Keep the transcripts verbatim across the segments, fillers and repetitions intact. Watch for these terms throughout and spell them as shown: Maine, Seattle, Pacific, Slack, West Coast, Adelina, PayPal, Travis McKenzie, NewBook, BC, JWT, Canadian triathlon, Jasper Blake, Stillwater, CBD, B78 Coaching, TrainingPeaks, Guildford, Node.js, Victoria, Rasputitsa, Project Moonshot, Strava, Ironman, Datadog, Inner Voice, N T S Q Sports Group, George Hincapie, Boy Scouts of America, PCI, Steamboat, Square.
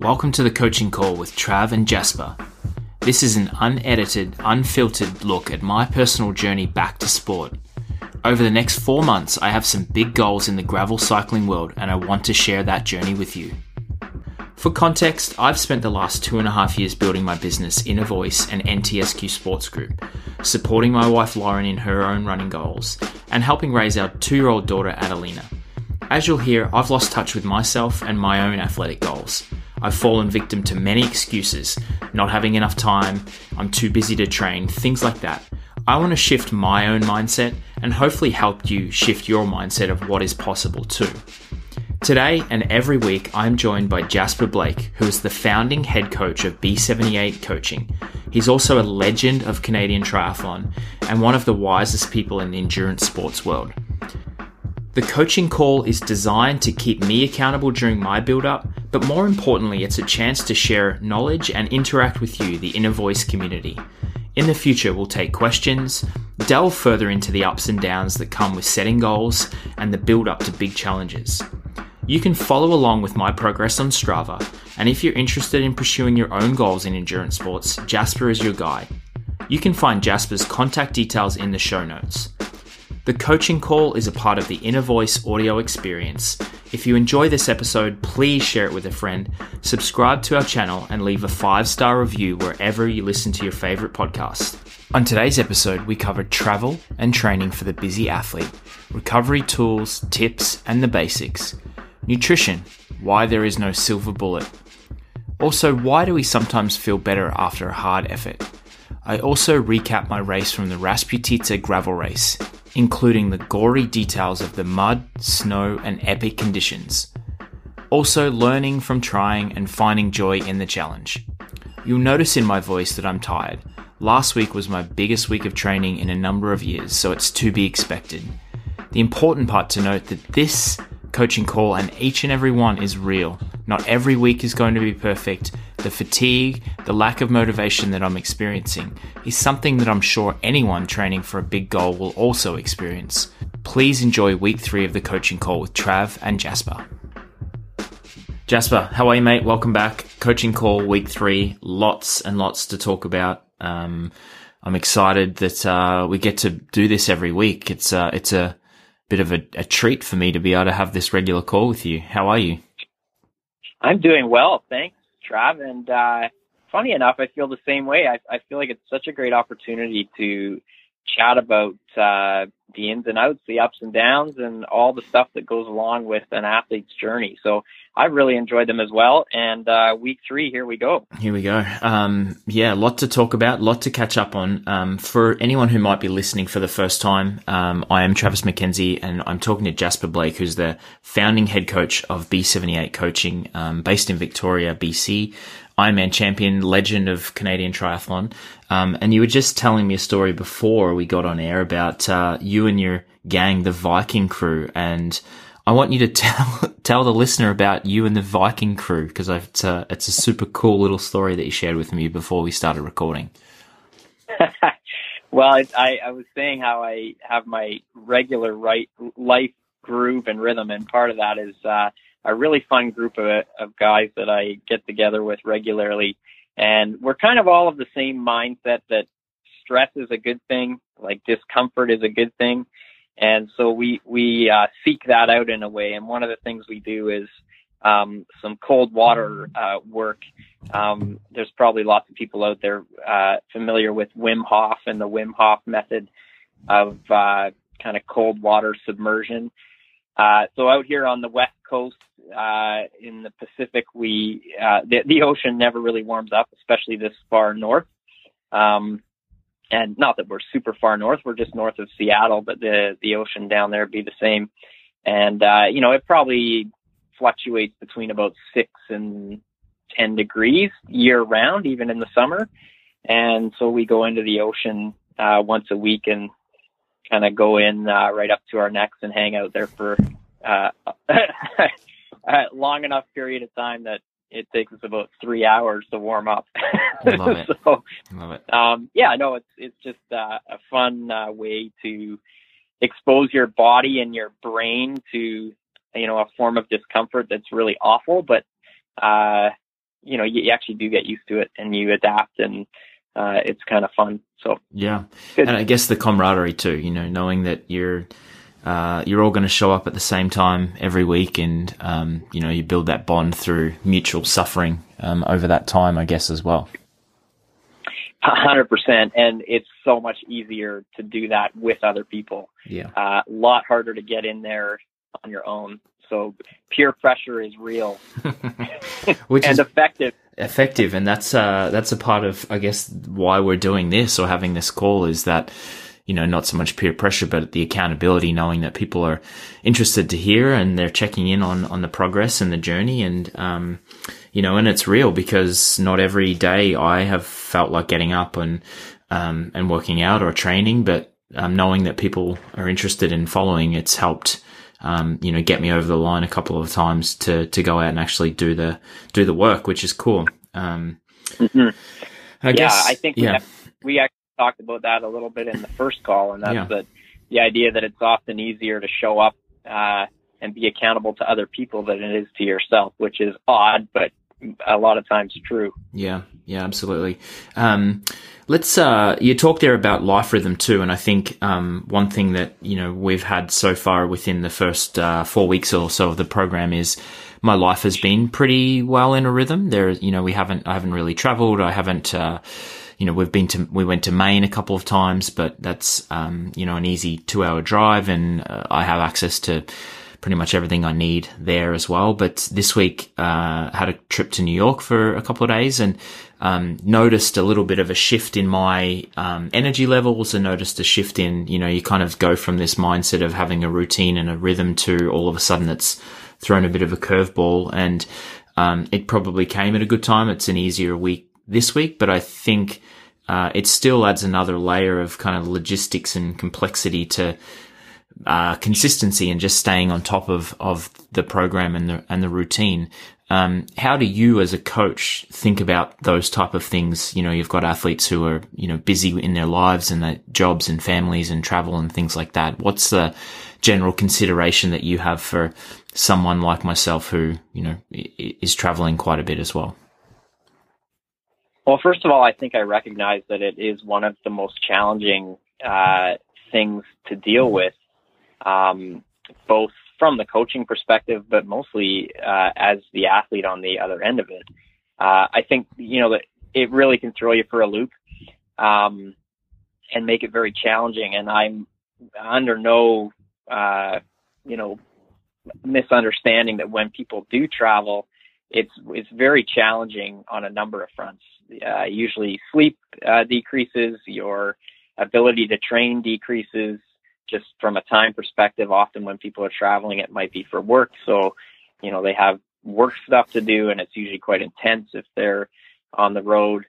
Welcome to the Coaching Call with Trav and Jasper. This is an unedited, unfiltered look at my personal journey back to sport. Over the next four months, I have some big goals in the gravel cycling world, and I want to share that journey with you. For context, I've spent the last two and a half years building my business, Inner Voice and N T S Q Sports Group, supporting my wife Lauren in her own running goals, and helping raise our two-year-old daughter Adelina. As you'll hear, I've lost touch with myself and my own athletic goals. I've fallen victim to many excuses, not having enough time, I'm too busy to train, things like that. I want to shift my own mindset and hopefully help you shift your mindset of what is possible too. Today and every week, I'm joined by Jasper Blake, who is the founding head coach of B seventy-eight Coaching. He's also a legend of Canadian triathlon and one of the wisest people in the endurance sports world. The coaching call is designed to keep me accountable during my build-up, but more importantly, it's a chance to share knowledge and interact with you, the Inner Voice community. In the future, we'll take questions, delve further into the ups and downs that come with setting goals and the build-up to big challenges. You can follow along with my progress on Strava, and if you're interested in pursuing your own goals in endurance sports, Jasper is your guide. You can find Jasper's contact details in the show notes. The Coaching Call is a part of the Inner Voice audio experience. If you enjoy this episode, please share it with a friend, subscribe to our channel, and leave a five-star review wherever you listen to your favorite podcast. On today's episode, we covered travel and training for the busy athlete, recovery tools, tips, and the basics. Nutrition, why there is no silver bullet. Also, why do we sometimes feel better after a hard effort? I also recap my race from the Rasputitsa gravel race, including the gory details of the mud, snow, and epic conditions. Also, learning from trying and finding joy in the challenge. You'll notice in my voice that I'm tired. Last week was my biggest week of training in a number of years, so it's to be expected. The important part to note that this coaching call and each and every one is real. Not every week is going to be perfect. The fatigue, the lack of motivation that I'm experiencing is something that I'm sure anyone training for a big goal will also experience. Please enjoy week three of the coaching call with Trav and Jasper. Jasper, how are you, mate? Welcome back. Coaching call week three. Lots and lots to talk about. Um, I'm excited that uh, we get to do this every week. It's uh, it's a bit of a, a treat for me to be able to have this regular call with you. How are you? I'm doing well, thanks, Trav. And uh, funny enough, I feel the same way. I, I feel like it's such a great opportunity to chat about uh, the ins and outs, the ups and downs, and all the stuff that goes along with an athlete's journey. So I really enjoyed them as well. And uh, week three, here we go. Here we go. Um, yeah, a lot to talk about, a lot to catch up on. Um, for anyone who might be listening for the first time, um, I am Travis McKenzie, and I'm talking to Jasper Blake, who's the founding head coach of B seventy-eight Coaching, um, based in Victoria, B C, Ironman champion, legend of Canadian triathlon. Um, and you were just telling me a story before we got on air about uh, you and your gang, the Viking crew. And I want you to tell tell the listener about you and the Viking crew, because it's a, it's a super cool little story that you shared with me before we started recording. Well, it, I, I was saying how I have my regular right, life groove and rhythm, and part of that is uh, a really fun group of, of guys that I get together with regularly. And we're kind of all of the same mindset that stress is a good thing, like discomfort is a good thing. And so we, we uh, seek that out in a way. And one of the things we do is um, some cold water uh, work. Um, there's probably lots of people out there uh, familiar with Wim Hof and the Wim Hof method of uh, kind of cold water submersion. Uh, so out here on the West Coast, uh, in the Pacific, we, uh, the, the ocean never really warms up, especially this far north. Um, and not that we're super far north, we're just north of Seattle, but the, the ocean down there would be the same. And, uh, you know, it probably fluctuates between about six and ten degrees year round, even in the summer. And so we go into the ocean, uh, once a week and kind of go in uh, right up to our necks and hang out there for uh, a long enough period of time that it takes us about three hours to warm up. Love it. so, Love it. Um, yeah, no, it's it's just uh, a fun uh, way to expose your body and your brain to, you know, a form of discomfort that's really awful, but uh, you know, you actually do get used to it and you adapt, and uh, it's kind of fun. So yeah, good. And I guess the camaraderie too, you know, knowing that you're uh, you're all going to show up at the same time every week, and um, you know, you build that bond through mutual suffering um, over that time, I guess, as well. one hundred percent, and it's so much easier to do that with other people. Yeah, a uh, lot harder to get in there on your own. So peer pressure is real, which and is effective. Effective, and that's uh, that's a part of, I guess, why we're doing this or having this call, is that, you know, not so much peer pressure, but the accountability, knowing that people are interested to hear and they're checking in on on the progress and the journey, and um, you know, and it's real, because not every day I have felt like getting up and um, and working out or training, but um, knowing that people are interested in following, it's helped um, you know, get me over the line a couple of times to to go out and actually do the do the work, which is cool. Um, mm-hmm. I yeah, guess, I think yeah. we, have, we actually talked about that a little bit in the first call, and that's yeah. the the idea that it's often easier to show up uh, and be accountable to other people than it is to yourself, which is odd, but a lot of times true. Yeah, yeah, absolutely. Um, let's, uh, you talked there about life rhythm too. And I think, um, one thing that, you know, we've had so far within the first, uh, four weeks or so of the program is my life has been pretty well in a rhythm there. You know, we haven't, I haven't really traveled. I haven't, uh, you know, we've been to, we went to Maine a couple of times, but that's, um, you know, an easy two hour drive, and uh, I have access to pretty much everything I need there as well. But this week, uh, had a trip to New York for a couple of days, and, um, noticed a little bit of a shift in my, um, energy levels, and noticed a shift in, you know, you kind of go from this mindset of having a routine and a rhythm to all of a sudden it's thrown a bit of a curveball. And, um, it probably came at a good time. It's an easier week this week, but I think, uh, it still adds another layer of kind of logistics and complexity to, uh, consistency and just staying on top of, of the program and the, and the routine. Um, how do you as a coach think about those type of things? You know, you've got athletes who are, you know, busy in their lives and their jobs and families and travel and things like that. What's the general consideration that you have for someone like myself who, you know, is traveling quite a bit as well? Well, first of all, I think I recognize that it is one of the most challenging, uh, things to deal with. Um, both from the coaching perspective, but mostly uh, as the athlete on the other end of it. Uh, I think, you know, that it really can throw you for a loop um, and make it very challenging. And I'm under no, uh, you know, misunderstanding that when people do travel, it's it's very challenging on a number of fronts. Uh, usually sleep uh, decreases, your ability to train decreases, just from a time perspective. Often when people are traveling, it might be for work. So, you know, they have work stuff to do, and it's usually quite intense if they're on the road.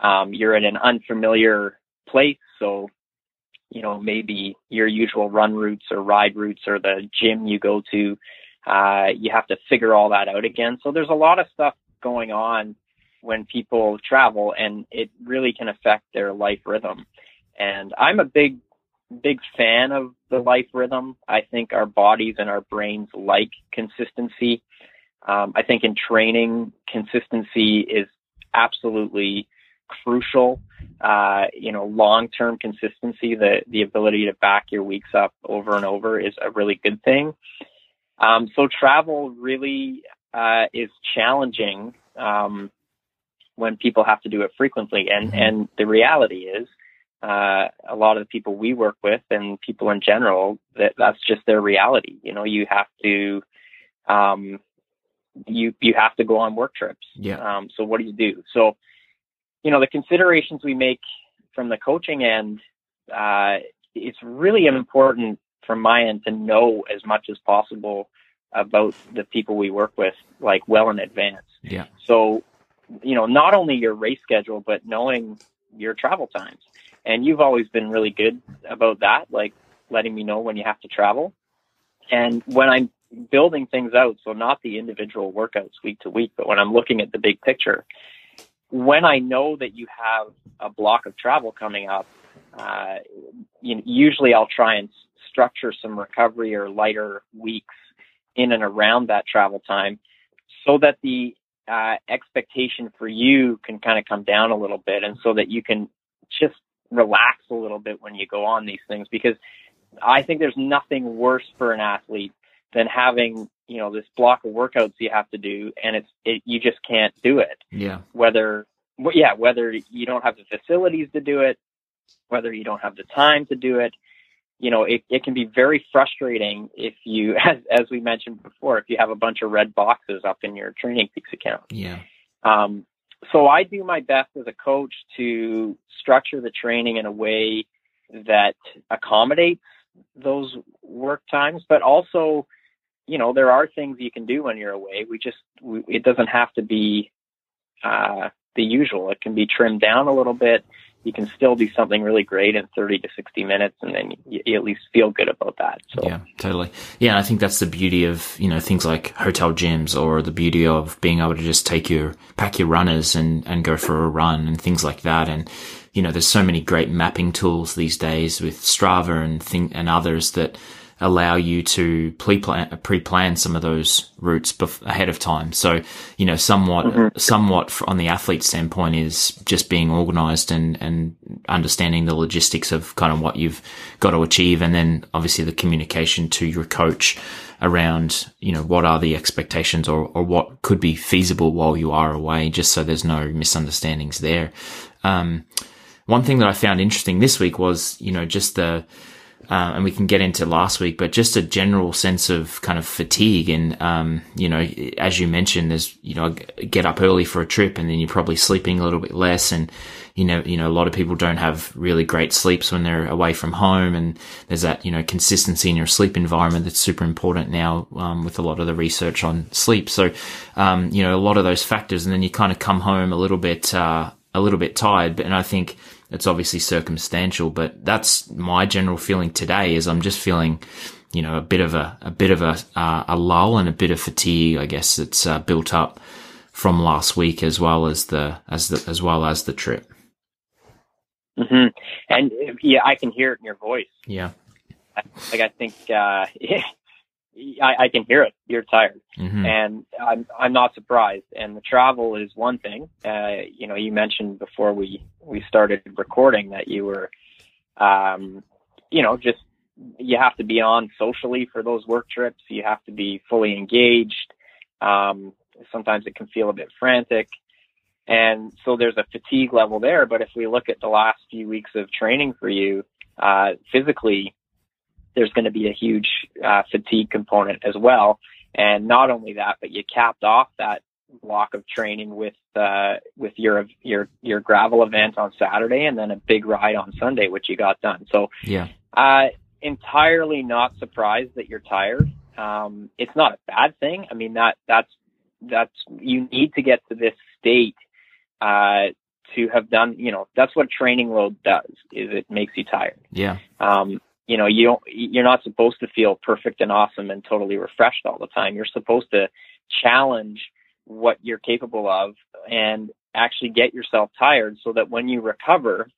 Um, you're in an unfamiliar place. So, you know, maybe your usual run routes or ride routes or the gym you go to, uh, you have to figure all that out again. So there's a lot of stuff going on when people travel, and it really can affect their life rhythm. And I'm a big, big fan of the life rhythm. I think our bodies and our brains like consistency. Um, I think in training, consistency is absolutely crucial. Uh, you know, long-term consistency, the, the ability to back your weeks up over and over is a really good thing. Um, so travel really uh, is challenging um, when people have to do it frequently. And, and the reality is, Uh, a lot of the people we work with and people in general, that that's just their reality. You know, you have to, um, you, you have to go on work trips. Yeah. Um, so what do you do? So, you know, the considerations we make from the coaching end, uh, it's really important from my end to know as much as possible about the people we work with, like well in advance. Yeah. So, you know, not only your race schedule, but knowing your travel times. And you've always been really good about that, like letting me know when you have to travel. And when I'm building things out, so not the individual workouts week to week, but when I'm looking at the big picture, when I know that you have a block of travel coming up, uh, you know, usually I'll try and structure some recovery or lighter weeks in and around that travel time so that the uh, expectation for you can kind of come down a little bit, and so that you can just relax a little bit when you go on these things, because I think there's nothing worse for an athlete than having, you know, this block of workouts you have to do, and it's, it, you just can't do it. Yeah. Whether, yeah, whether you don't have the facilities to do it, whether you don't have the time to do it, you know, it, it can be very frustrating if you, as, as we mentioned before, if you have a bunch of red boxes up in your TrainingPeaks account. Yeah. Um, so I do my best as a coach to structure the training in a way that accommodates those work times, but also, you know, there are things you can do when you're away. We just, we, it doesn't have to be uh, the usual. It can be trimmed down a little bit. You can still do something really great in thirty to sixty minutes, and then you, you at least feel good about that. So. Yeah, totally. Yeah, I think that's the beauty of, you know, things like hotel gyms, or the beauty of being able to just take your, pack your runners and, and go for a run and things like that. And, you know, there's so many great mapping tools these days with Strava and thing, and others that allow you to pre-plan, pre-plan some of those routes bef- ahead of time. So, you know, somewhat, mm-hmm. somewhat on the athlete standpoint is just being organized and, and understanding the logistics of kind of what you've got to achieve. And then obviously the communication to your coach around, you know, what are the expectations, or, or what could be feasible while you are away, just so there's no misunderstandings there. Um, one thing that I found interesting this week was, you know, just the, Uh, and we can get into last week, but just a general sense of kind of fatigue. And, um, you know, as you mentioned, there's, you know, get up early for a trip, and then you're probably sleeping a little bit less. And, you know, you know, a lot of people don't have really great sleeps when they're away from home. And there's that, you know, consistency in your sleep environment that's super important now, um, with a lot of the research on sleep. So, um, you know, a lot of those factors. And then you kind of come home a little bit, uh, a little bit tired. But, and I think, it's obviously circumstantial, but that's my general feeling today. Is I'm just feeling, you know, a bit of a, a bit of a, uh, a lull and a bit of fatigue, I guess, that's uh, built up from last week, as well as the, as the, as well as the trip. Mm-hmm. And yeah, I can hear it in your voice. Yeah. Like, I think, uh, yeah, I, I can hear it. You're tired. Mm-hmm. And I'm, I'm not surprised. And the travel is one thing. Uh, you know, you mentioned before we, we started recording that you were, um, you know, just, you have to be on socially for those work trips. You have to be fully engaged. Um, sometimes it can feel a bit frantic. And so there's a fatigue level there. But if we look at the last few weeks of training for you, uh, physically, there's going to be a huge uh, fatigue component as well. And not only that, but you capped off that block of training with uh, with your your your gravel event on Saturday, and then a big ride on Sunday, which you got done. So yeah, uh, entirely not surprised that you're tired. Um, it's not a bad thing. I mean, that that's that's you need to get to this state uh, to have done. You know, that's what training load does. Is it makes you tired. Yeah. Um, You know, you don't, you're not supposed to feel perfect and awesome and totally refreshed all the time. You're supposed to challenge what you're capable of and actually get yourself tired, so that when you recover,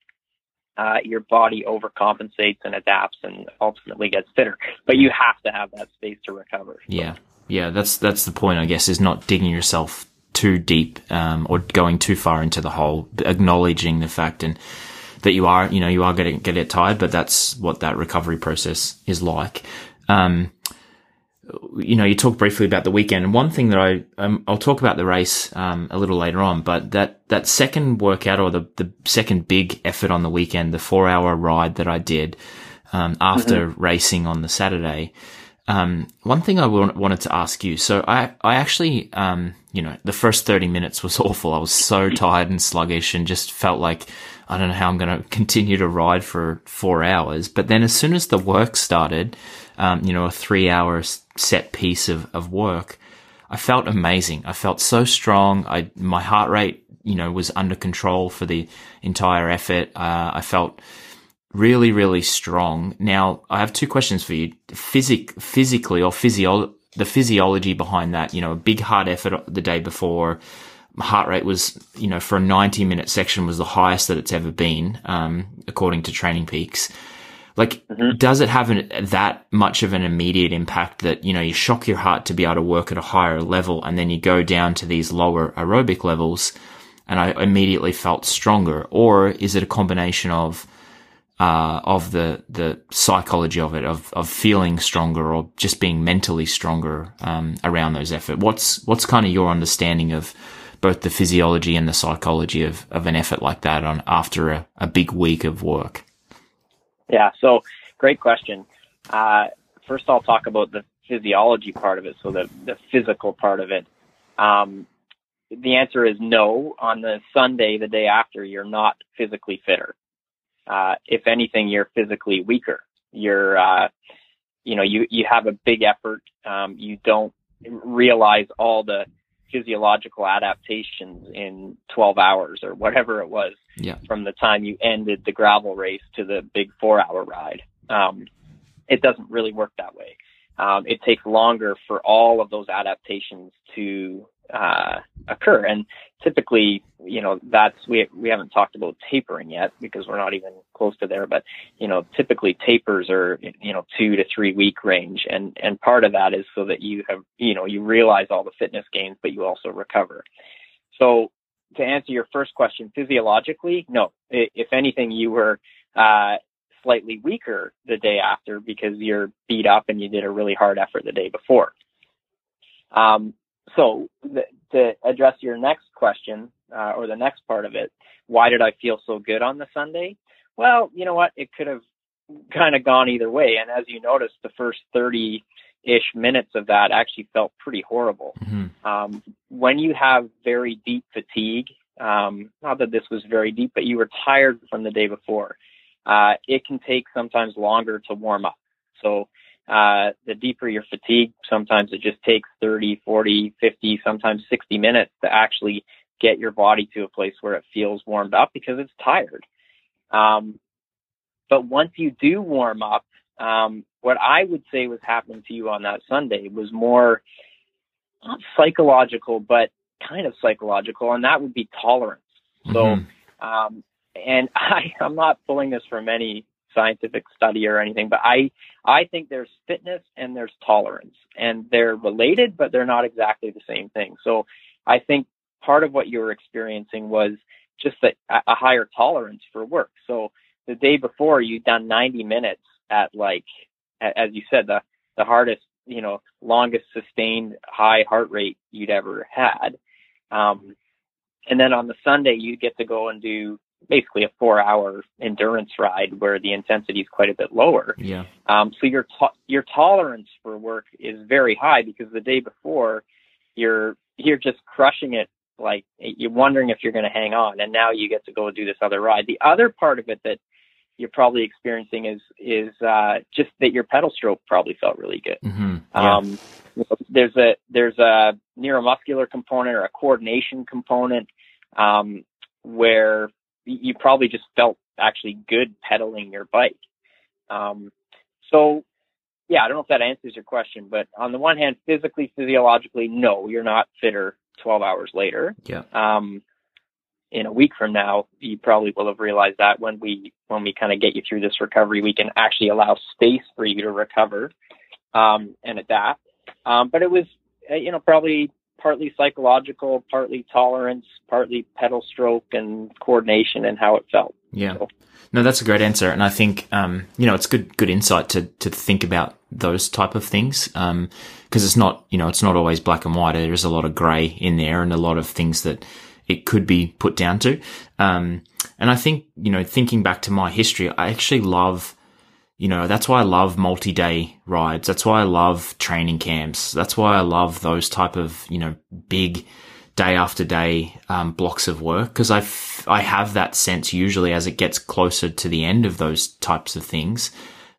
uh, your body overcompensates and adapts and ultimately gets fitter. But you have to have that space to recover. Yeah. Yeah. That's, that's the point, I guess, is not digging yourself too deep, um, or going too far into the hole, acknowledging the fact and, that you are, you know, you are going to get it tired, but that's what that recovery process is like. Um, you know, you talked briefly about the weekend, and one thing that I, um, I'll talk about the race, um, a little later on, but that, that second workout, or the, the second big effort on the weekend, the four hour ride that I did, um, after mm-hmm. racing on the Saturday, um, one thing I w- wanted to ask you. So I, I actually, um, you know, the first thirty minutes was awful. I was so tired and sluggish and just felt like, I don't know how I'm going to continue to ride for four hours. But then as soon as the work started, um, you know, a three hour set piece of, of work, I felt amazing. I felt so strong. I, my heart rate, you know, was under control for the entire effort. Uh, I felt really, really strong. Now I have two questions for you. Physic, physically or physio, the physiology behind that, you know, a big hard effort the day before. My heart rate was, you know, for a ninety minute section was the highest that it's ever been, um, according to TrainingPeaks. Like, mm-hmm. does it have an, that much of an immediate impact that, you know, you shock your heart to be able to work at a higher level, and then you go down to these lower aerobic levels and I immediately felt stronger? Or is it a combination of, uh, of the, the psychology of it, of, of feeling stronger or just being mentally stronger, um, around those effort? What's, what's kind of your understanding of both the physiology and the psychology of, of an effort like that on after a, a big week of work? Yeah, so great question. Uh, first, I'll talk about the physiology part of it, so the, the physical part of it. Um, the answer is no. On the Sunday, the day after, you're not physically fitter. Uh, if anything, you're physically weaker. You're, uh, you know, you, you have a big effort. Um, you don't realize all the physiological adaptations in twelve hours or whatever it was, yeah. from the time you ended the gravel race to the big four hour ride. Um, it doesn't really work that way. Um, it takes longer for all of those adaptations to, uh, occur. And typically, you know, that's, we, we haven't talked about tapering yet because we're not even close to there, but, you know, typically tapers are, you know, two to three week range. And, and part of that is so that you have, you know, you realize all the fitness gains, but you also recover. So to answer your first question, physiologically, no, if anything, you were, uh, slightly weaker the day after because you're beat up and you did a really hard effort the day before. Um, So th- to address your next question, uh, or the next part of it, why did I feel so good on the Sunday? Well, you know what? It could have kind of gone either way. And as you noticed, the first thirty-ish minutes of that actually felt pretty horrible. Mm-hmm. Um, when you have very deep fatigue, um, not that this was very deep, but you were tired from the day before, uh, it can take sometimes longer to warm up. So Uh, the deeper your fatigue, sometimes it just takes thirty, forty, fifty, sometimes sixty minutes to actually get your body to a place where it feels warmed up because it's tired. Um, but once you do warm up, um, what I would say was happening to you on that Sunday was more not psychological, but kind of psychological, and that would be tolerance. Mm-hmm. So, um, and I, I'm not pulling this from any scientific study or anything, but I, I think there's fitness and there's tolerance, and they're related, but they're not exactly the same thing. So I think part of what you were experiencing was just a, a higher tolerance for work. So the day before you'd done ninety minutes at, like, as you said, the, the hardest, you know, longest sustained high heart rate you'd ever had. Um, and then on the Sunday you get to go and do basically a four hour endurance ride where the intensity is quite a bit lower. Yeah. Um, so your, to- your tolerance for work is very high because the day before you're, you're just crushing it. Like, you're wondering if you're going to hang on, and now you get to go do this other ride. The other part of it that you're probably experiencing is, is, uh, just that your pedal stroke probably felt really good. Mm-hmm. Yeah. Um, there's a, there's a neuromuscular component or a coordination component, um, where you probably just felt actually good pedaling your bike. Um, so yeah, I don't know if that answers your question, but on the one hand, physically, physiologically, no, you're not fitter twelve hours later. Yeah. Um, in a week from now, you probably will have realized that when we, when we kind of get you through this recovery, we can actually allow space for you to recover, um, and adapt. Um, but it was, you know, probably partly psychological, partly tolerance, partly pedal stroke and coordination and how it felt. Yeah. So. No, that's a great answer. And I think, um, you know, it's good, good insight to, to think about those type of things. Um, cause it's not, you know, it's not always black and white. There is a lot of gray in there and a lot of things that it could be put down to. Um, and I think, you know, thinking back to my history, I actually love, you know, that's why I love multi-day rides. That's why I love training camps. That's why I love those type of, you know, big day after day, um, blocks of work. Cause I, f- I have that sense usually as it gets closer to the end of those types of things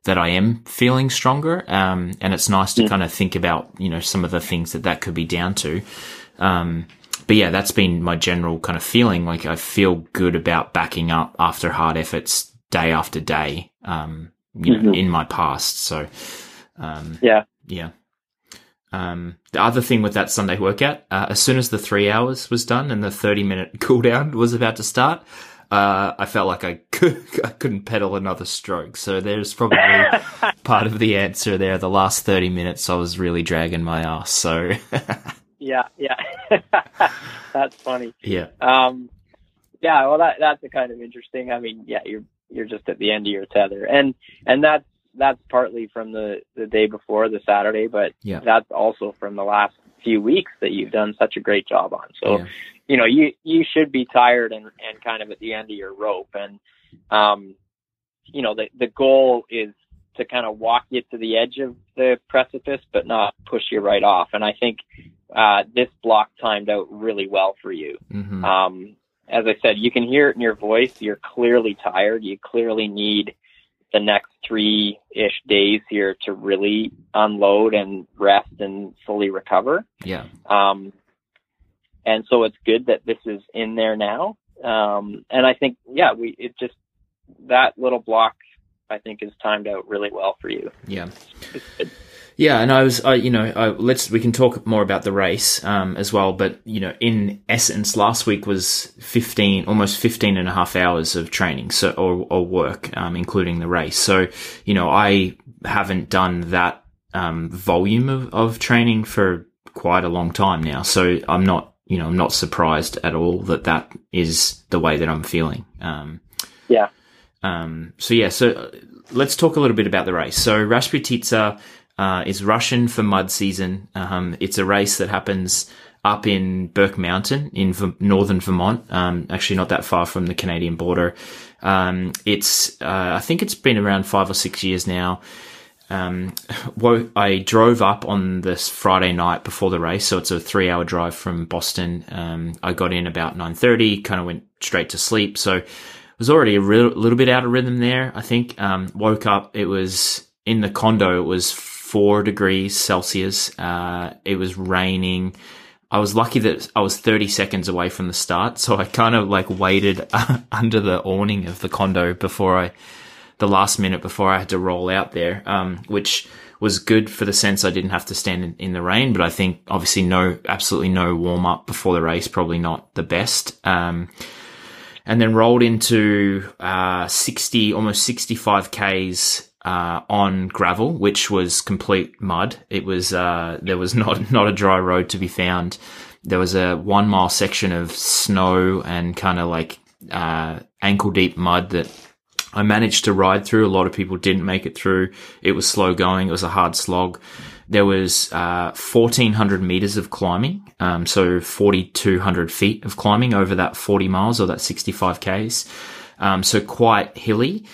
that I am feeling stronger. Um, and it's nice to yeah. kind of think about, you know, some of the things that that could be down to. Um, but yeah, that's been my general kind of feeling. Like, I feel good about backing up after hard efforts day after day. Um, you know, mm-hmm. in my past. So, um, yeah. Yeah. Um, the other thing with that Sunday workout, uh, as soon as the three hours was done and the thirty minute cool down was about to start, uh, I felt like I, could, I couldn't pedal another stroke. So there's probably part of the answer there. The last thirty minutes, I was really dragging my ass. So yeah, yeah, that's funny. Yeah, um, yeah. Well, that that's a kind of interesting. I mean, yeah, you're you're just at the end of your tether, and and that's that's partly from the the day before, the Saturday, but yeah, that's also from the last few weeks that you've done such a great job on. So, yeah. you know, you, you should be tired and, and kind of at the end of your rope. And, um, you know, the, the goal is to kind of walk you to the edge of the precipice, but not push you right off. And I think, uh, this block timed out really well for you. Mm-hmm. Um, as I said, you can hear it in your voice. You're clearly tired. You clearly need the next three ish days here to really unload and rest and fully recover. Yeah. Um, and so it's good that this is in there now. Um, and I think, yeah, we, it just, that little block, I think, is timed out really well for you. Yeah. Yeah. And I was, I, you know, I, let's, we can talk more about the race, um, as well, but you know, in essence, last week was fifteen, almost fifteen and a half hours of training. So, or, or work, um, including the race. So, you know, I haven't done that, um, volume of, of training for quite a long time now. So I'm not, you know, I'm not surprised at all that that is the way that I'm feeling. Um, yeah. Um, so yeah, so let's talk a little bit about the race. So Rasputitsa, Uh, is Russian for mud season. Um, it's a race that happens up in Burke Mountain in v- northern Vermont, um, actually not that far from the Canadian border. Um, it's, uh, I think it's been around five or six years now. Um, wo- I drove up on this Friday night before the race. So it's a three hour drive from Boston. Um, I got in about nine thirty, kind of went straight to sleep. So I was already a re- little bit out of rhythm there, I think. Um, woke up, it was in the condo, it was four degrees Celsius. Uh, it was raining. I was lucky that I was thirty seconds away from the start. So I kind of like waited uh, under the awning of the condo before I, the last minute before I had to roll out there, um, which was good for the sense I didn't have to stand in, in the rain. But I think obviously no, absolutely no warm up before the race, probably not the best. Um, and then rolled into, uh, sixty, almost sixty-five Ks, uh, on gravel, which was complete mud. It was, uh, there was not, not a dry road to be found. There was a one mile section of snow and kind of like, uh, ankle deep mud that I managed to ride through. A lot of people didn't make it through. It was slow going. It was a hard slog. There was, uh, fourteen hundred meters of climbing. Um, so forty-two hundred feet of climbing over that forty miles or that sixty-five Ks. Um, so quite hilly.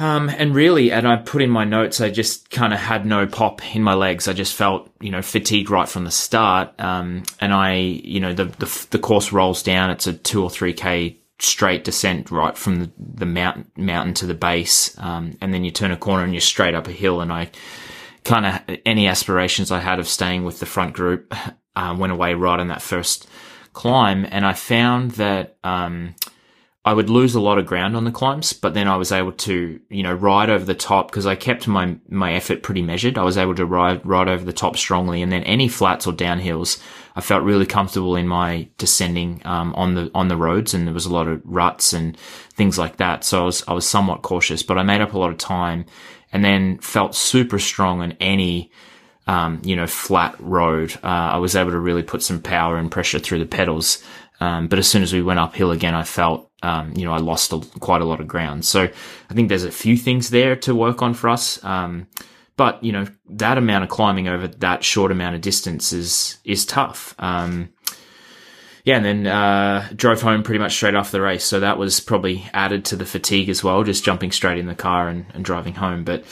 Um, and really, and I put in my notes, I just kind of had no pop in my legs. I just felt, you know, fatigued right from the start. Um, and I, you know, the, the, the course rolls down. It's a two or three K straight descent right from the, the mountain, mountain to the base. Um, and then you turn a corner and you're straight up a hill. And I kind of, any aspirations I had of staying with the front group, um, went away right on that first climb. And I found that, um, I would lose a lot of ground on the climbs, but then I was able to, you know, ride over the top because I kept my, my effort pretty measured. I was able to ride, ride over the top strongly. And then any flats or downhills, I felt really comfortable in my descending, um, on the, on the roads. And there was a lot of ruts and things like that. So I was, I was somewhat cautious, but I made up a lot of time and then felt super strong on any, um, you know, flat road. Uh, I was able to really put some power and pressure through the pedals. Um, but as soon as we went uphill again, I felt, um, you know, I lost a, quite a lot of ground. So I think there's a few things there to work on for us. Um, but you know, that amount of climbing over that short amount of distance is, is tough. Um, yeah. And then, uh, drove home pretty much straight after the race. So that was probably added to the fatigue as well, just jumping straight in the car and, and driving home. But,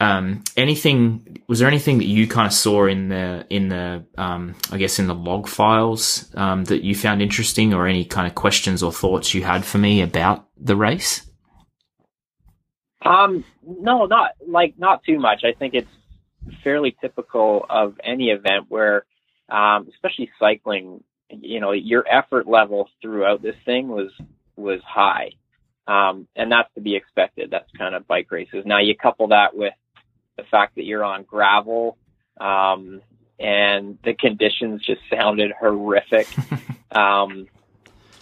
um, anything, was there anything that you kind of saw in the, in the, um, I guess in the log files, um, that you found interesting or any kind of questions or thoughts you had for me about the race? Um, no, not like, not too much. I think it's fairly typical of any event where, um, especially cycling, you know, your effort level throughout this thing was, was high. Um, and that's to be expected. That's kind of bike races. Now you couple that with the fact that you're on gravel, um, and the conditions just sounded horrific. um,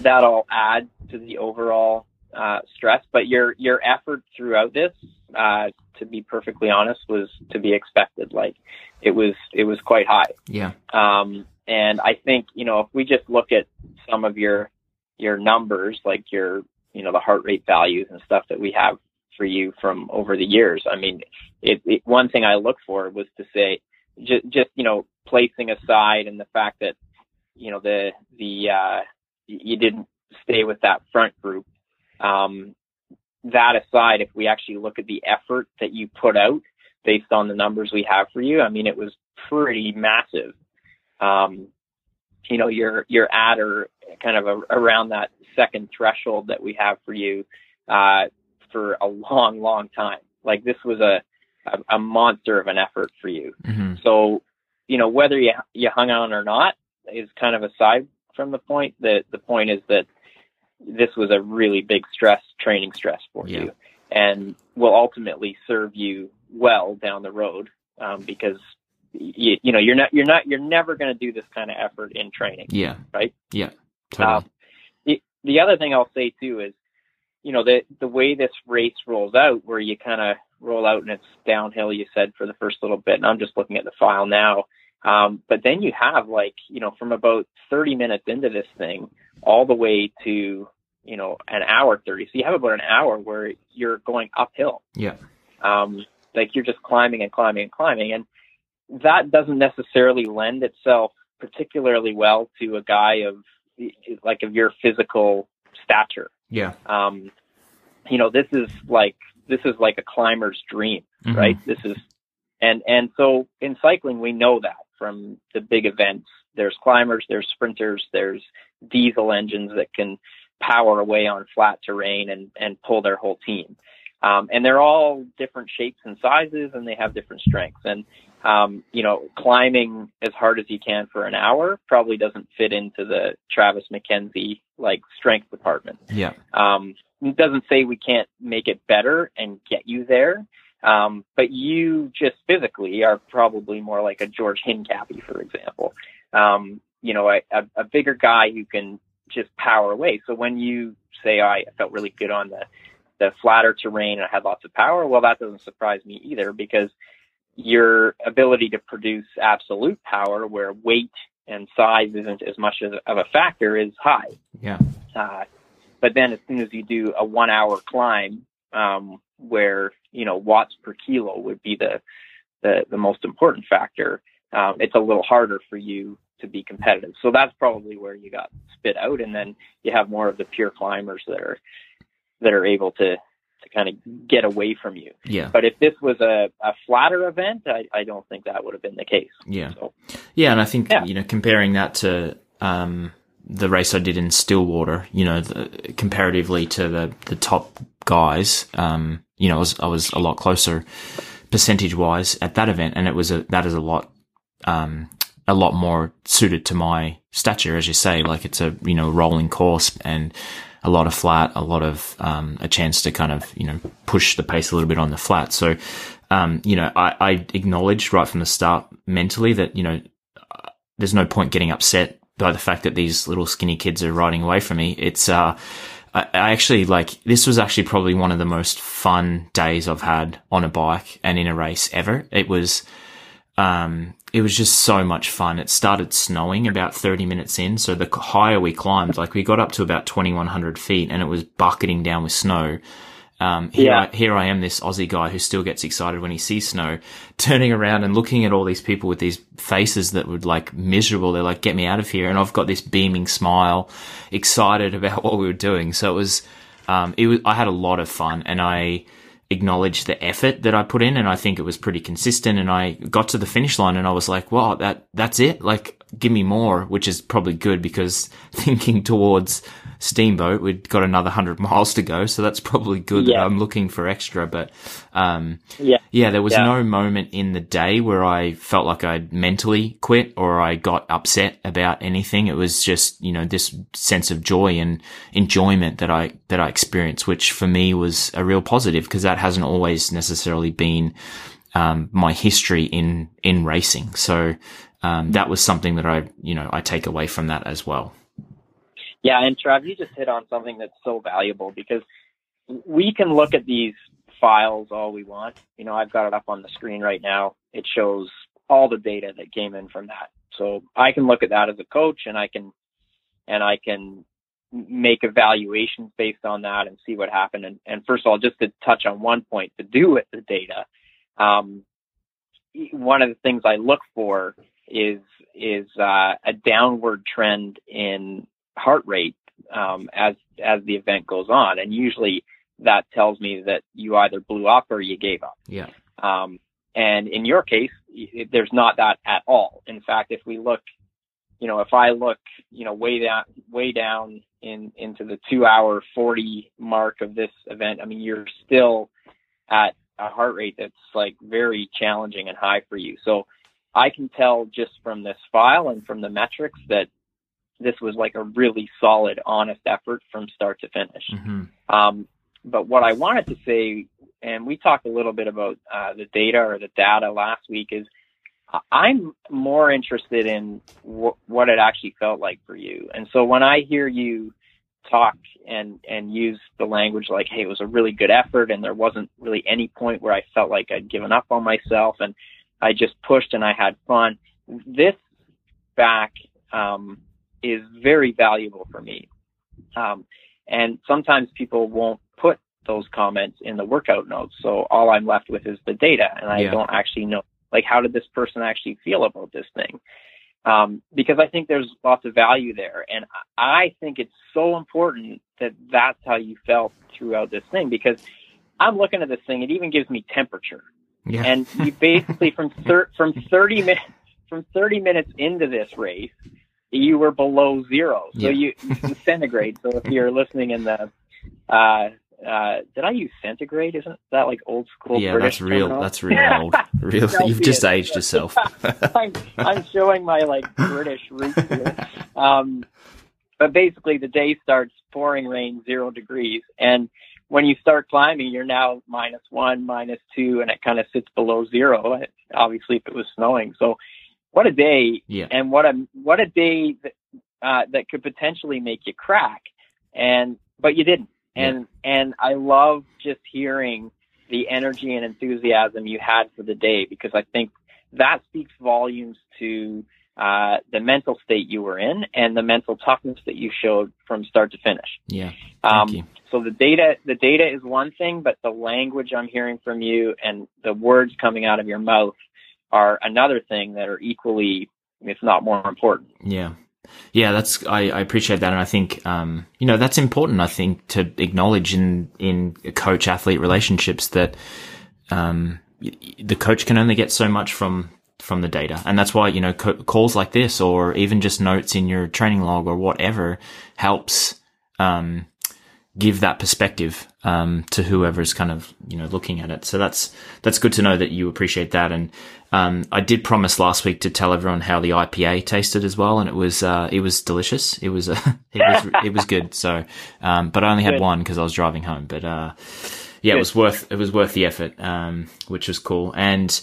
that'll add to the overall uh, stress. But your your effort throughout this, uh, to be perfectly honest, was to be expected. Like it was it was quite high. Yeah. Um, and I think, you know, if we just look at some of your your numbers, like your you know the heart rate values and stuff that we have for you from over the years. I mean, it, it one thing I look for was to say just, just you know placing aside and the fact that you know the the uh, you didn't stay with that front group. Um, that aside, if we actually look at the effort that you put out based on the numbers we have for you, I mean, it was pretty massive. Um, you know, you're you're at or kind of a, around that second threshold that we have for you uh, for a long, long time. Like this was a, a, a monster of an effort for you. Mm-hmm. So, you know, whether you, you hung on or not is kind of aside from the point. The, the point is that this was a really big stress, training stress for yeah. you and will ultimately serve you well down the road um, because You, you know, you're not, you're not, you're never going to do this kind of effort in training. Yeah. Right. Yeah. Totally. Um, the, the other thing I'll say too is, you know, the, the way this race rolls out, where you kind of roll out and it's downhill, you said for the first little bit, and I'm just looking at the file now. Um, but then you have like, you know, from about thirty minutes into this thing all the way to, you know, an hour thirty. So you have about an hour where you're going uphill. Yeah. Um, like you're just climbing and climbing and climbing. And that doesn't necessarily lend itself particularly well to a guy of like of your physical stature. Yeah. Um, you know, this is like, this is like a climber's dream, mm-hmm. right? This is, and, and so in cycling, we know that from the big events, there's climbers, there's sprinters, there's diesel engines that can power away on flat terrain and, and pull their whole team. Um, and they're all different shapes and sizes and they have different strengths. And, um, you know, climbing as hard as you can for an hour probably doesn't fit into the Travis McKenzie, like strength department. Yeah. Um, it doesn't say we can't make it better and get you there. Um, but you just physically are probably more like a George Hincapie, for example. Um, you know, a, a, a bigger guy who can just power away. So when you say, oh, I felt really good on the, the flatter terrain and I had lots of power, well, that doesn't surprise me either, because your ability to produce absolute power where weight and size isn't as much as, of a factor is high. Yeah. Uh, but then as soon as you do a one hour climb, um, where, you know, watts per kilo would be the, the, the most important factor, um, it's a little harder for you to be competitive. So that's probably where you got spit out. And then you have more of the pure climbers that are, that are able to, to kind of get away from you. Yeah. But if this was a, a flatter event, I, I don't think that would have been the case. Yeah. So, yeah. And I think, yeah. you know, comparing that to um, the race I did in Stillwater, you know, the, comparatively to the, the top guys, um, you know, I was, I was a lot closer percentage wise at that event. And it was a, that is a lot, um, a lot more suited to my stature, as you say, like it's a, you know, rolling course and, a lot of flat, a lot of, um, a chance to kind of, you know, push the pace a little bit on the flat. So, um, you know, I, I acknowledged right from the start mentally that, you know, uh, there's no point getting upset by the fact that these little skinny kids are riding away from me. It's, uh, I, I actually like, this was actually probably one of the most fun days I've had on a bike and in a race ever. It was, um, it was just so much fun. It started snowing about thirty minutes in. So the higher we climbed, like we got up to about twenty-one hundred feet and it was bucketing down with snow. Um, here, yeah. I, here I am, this Aussie guy who still gets excited when he sees snow, turning around and looking at all these people with these faces that were like miserable. They're like, get me out of here. And I've got this beaming smile, excited about what we were doing. So it was, um, it was, I had a lot of fun and I, acknowledge the effort that I put in. And I think it was pretty consistent. And I got to the finish line and I was like, wow, that, that's it. Like, give me more, which is probably good because thinking towards Steamboat, we'd got another hundred miles to go. So that's probably good yeah. that I'm looking for extra. But, um, yeah, yeah there was yeah. no moment in the day where I felt like I'd mentally quit or I got upset about anything. It was just, you know, this sense of joy and enjoyment that I, that I experienced, which for me was a real positive because that hasn't always necessarily been, um, my history in, in racing. So, um, that was something that I, you know, I take away from that as well. Yeah, and Trav, you just hit on something that's so valuable, because we can look at these files all we want. You know, I've got it up on the screen right now. It shows all the data that came in from that. So I can look at that as a coach, and I can and I can make evaluations based on that and see what happened. And, and first of all, just to touch on one point to do with the data, um, one of the things I look for is is uh, a downward trend in heart rate um, as as the event goes on, and usually that tells me that you either blew up or you gave up. Yeah. Um, and in your case, there's not that at all. In fact, if we look, you know, if I look, you know, way down, way down in into the two hour forty mark of this event, I mean, you're still at a heart rate that's like very challenging and high for you. So I can tell just from this file and from the metrics that this was like a really solid, honest effort from start to finish. Mm-hmm. Um, but what I wanted to say, and we talked a little bit about uh, the data or the data last week, is I'm more interested in wh- what it actually felt like for you. And so when I hear you talk and, and use the language like, hey, it was a really good effort, and there wasn't really any point where I felt like I'd given up on myself, and I just pushed and I had fun, this back um, is very valuable for me. Um, and sometimes people won't put those comments in the workout notes. So all I'm left with is the data, and I yeah. don't actually know, like, how did this person actually feel about this thing? Um, because I think there's lots of value there. And I think it's so important that that's how you felt throughout this thing, because I'm looking at this thing. It even gives me temperature. Yeah. And you basically from thir- from thirty minutes from thirty minutes into this race, you were below zero. So yeah. you, you centigrade. So if you're listening in the, uh, uh, did I use centigrade? Isn't that like old school? Yeah, British that's real. Terminal? That's real old. Real. You've just aged yourself. I'm, I'm showing my like British roots here. Um, but basically, the day starts pouring rain, zero degrees, and when you start climbing, you're now minus one, minus two, and it kind of sits below zero, obviously, if it was snowing. So what a day, yeah. and what a what a day that, uh, that could potentially make you crack, and but you didn't. And yeah. and I love just hearing the energy and enthusiasm you had for the day, because I think that speaks volumes to uh, the mental state you were in and the mental toughness that you showed from start to finish. Yeah, thank um, you. So the data, the data is one thing, but the language I'm hearing from you and the words coming out of your mouth are another thing that are equally, if not more important. Yeah. Yeah, that's, I, I appreciate that. And I think, um, you know, that's important, I think, to acknowledge in, in coach athlete relationships that, um, the coach can only get so much from, from the data. And that's why, you know, co- calls like this, or even just notes in your training log or whatever, helps, um, give that perspective um to whoever's kind of, you know, looking at it. So that's that's good to know that you appreciate that. And um I did promise last week to tell everyone how the I P A tasted as well, and it was uh it was delicious. It was uh, it was it was good. So um but I only had good. one because I was driving home. But uh yeah, good. it was worth it was worth the effort, um which was cool. And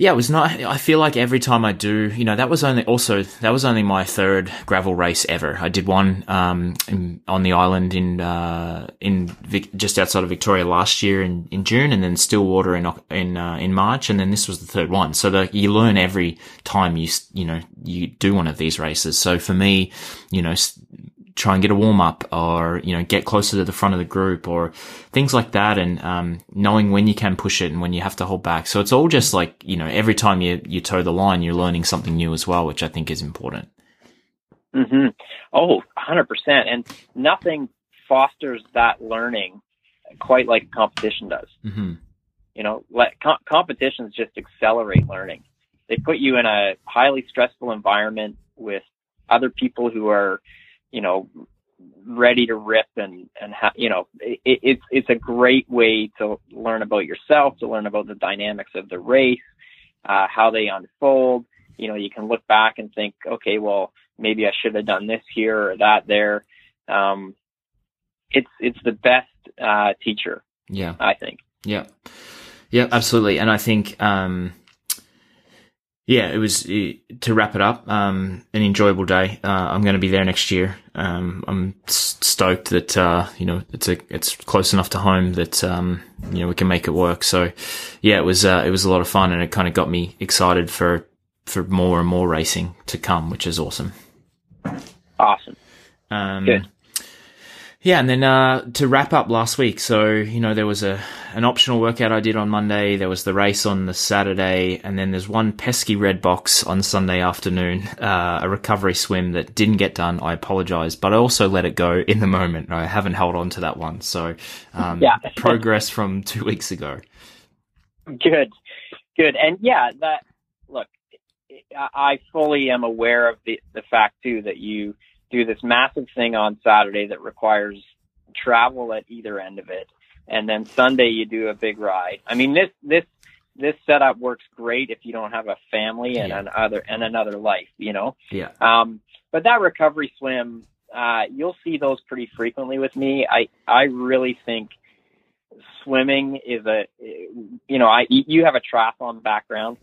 yeah, it was not, I feel like every time I do, you know, that was only also, that was only my third gravel race ever. I did one, um, in, on the island in, uh, in Vic, just outside of Victoria last year in, in June, and then Stillwater in, in, uh, in March. And then this was the third one. So the, you learn every time you, you know, you do one of these races. So for me, you know, try and get a warm up, or, you know, get closer to the front of the group, or things like that. And, um, knowing when you can push it and when you have to hold back. So it's all just like, you know, every time you, you toe the line, you're learning something new as well, which I think is important. Mm-hmm. Oh, one hundred percent. And nothing fosters that learning quite like competition does. Mm-hmm. You know, let, com- competitions just accelerate learning. They put you in a highly stressful environment with other people who are, you know, ready to rip, and, and ha- you know, it, it's, it's a great way to learn about yourself, to learn about the dynamics of the race, uh, how they unfold. You know, you can look back and think, okay, well, maybe I should have done this here or that there. Um, it's, it's the best, uh, teacher. Yeah. I think. Yeah. Yeah, absolutely. And I think, um, yeah, it was, it, to wrap it up, um, an enjoyable day. Uh, I'm going to be there next year. Um, I'm stoked that, uh, you know, it's a, it's close enough to home that, um, you know, we can make it work. So yeah, it was, uh, it was a lot of fun, and it kind of got me excited for, for more and more racing to come, which is awesome. Awesome. Um, Good. Yeah, and then uh, to wrap up last week, so, you know, there was a an optional workout I did on Monday, there was the race on the Saturday, and then there's one pesky red box on Sunday afternoon, uh, a recovery swim that didn't get done. I apologize, but I also let it go in the moment. I haven't held on to that one, so um, yeah. Progress from two weeks ago. Good, good. And, yeah, that look, I fully am aware of the, the fact, too, that you – do this massive thing on Saturday that requires travel at either end of it. And then Sunday you do a big ride. I mean, this, this, this setup works great if you don't have a family and yeah. another, and another life, you know? Yeah. Um, but that recovery swim, uh, you'll see those pretty frequently with me. I, I really think swimming is a, you know, I, you have a triathlon background.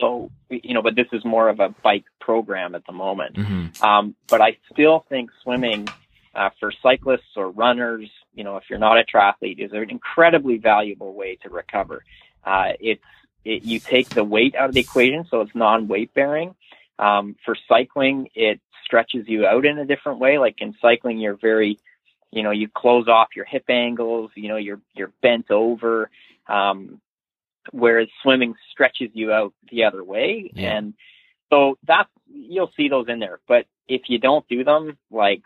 So, you know, but this is more of a bike program at the moment. Mm-hmm. Um, but I still think swimming uh, for cyclists or runners, you know, if you're not a triathlete, is an incredibly valuable way to recover. Uh, it's, it, you take the weight out of the equation, so it's non-weight bearing. Um, for cycling, it stretches you out in a different way. Like in cycling, you're very, you know, you close off your hip angles, you know, you're, you're bent over, um, whereas swimming stretches you out the other way. Yeah. And so that's, you'll see those in there, but if you don't do them, like,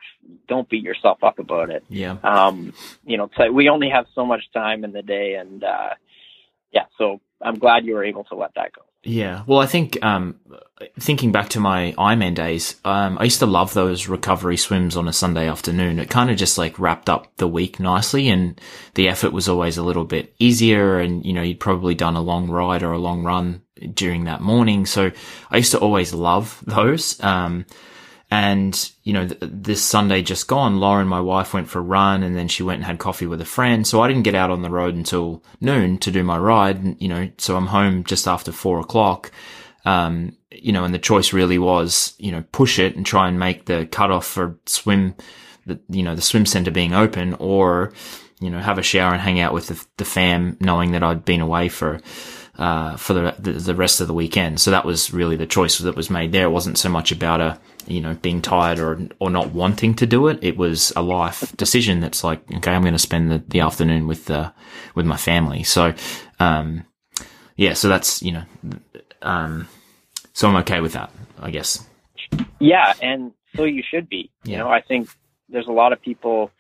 don't beat yourself up about it. Yeah. Um, you know, so we only have so much time in the day, and, uh, yeah, so I'm glad you were able to let that go. Yeah. Well, I think, um, thinking back to my Ironman days, um, I used to love those recovery swims on a Sunday afternoon. It kind of just like wrapped up the week nicely, and the effort was always a little bit easier. And, you know, you'd probably done a long ride or a long run during that morning. So I used to always love those. Um, and, you know, th- this Sunday just gone, Lauren, my wife, went for a run, and then she went and had coffee with a friend. So I didn't get out on the road until noon to do my ride, you know, so I'm home just after four o'clock. Um, you know, and the choice really was, you know, push it and try and make the cutoff for swim, the, you know, the swim center being open, or, you know, have a shower and hang out with the, the fam, knowing that I'd been away for, uh, for the, the rest of the weekend. So that was really the choice that was made there. It wasn't so much about a, you know, being tired or, or not wanting to do it. It was a life decision that's like, okay, I'm going to spend the, the afternoon with, uh, with my family. So, um, yeah, so that's, you know, um, so I'm okay with that, I guess. Yeah. And so you should be, yeah. You know, I think there's a lot of people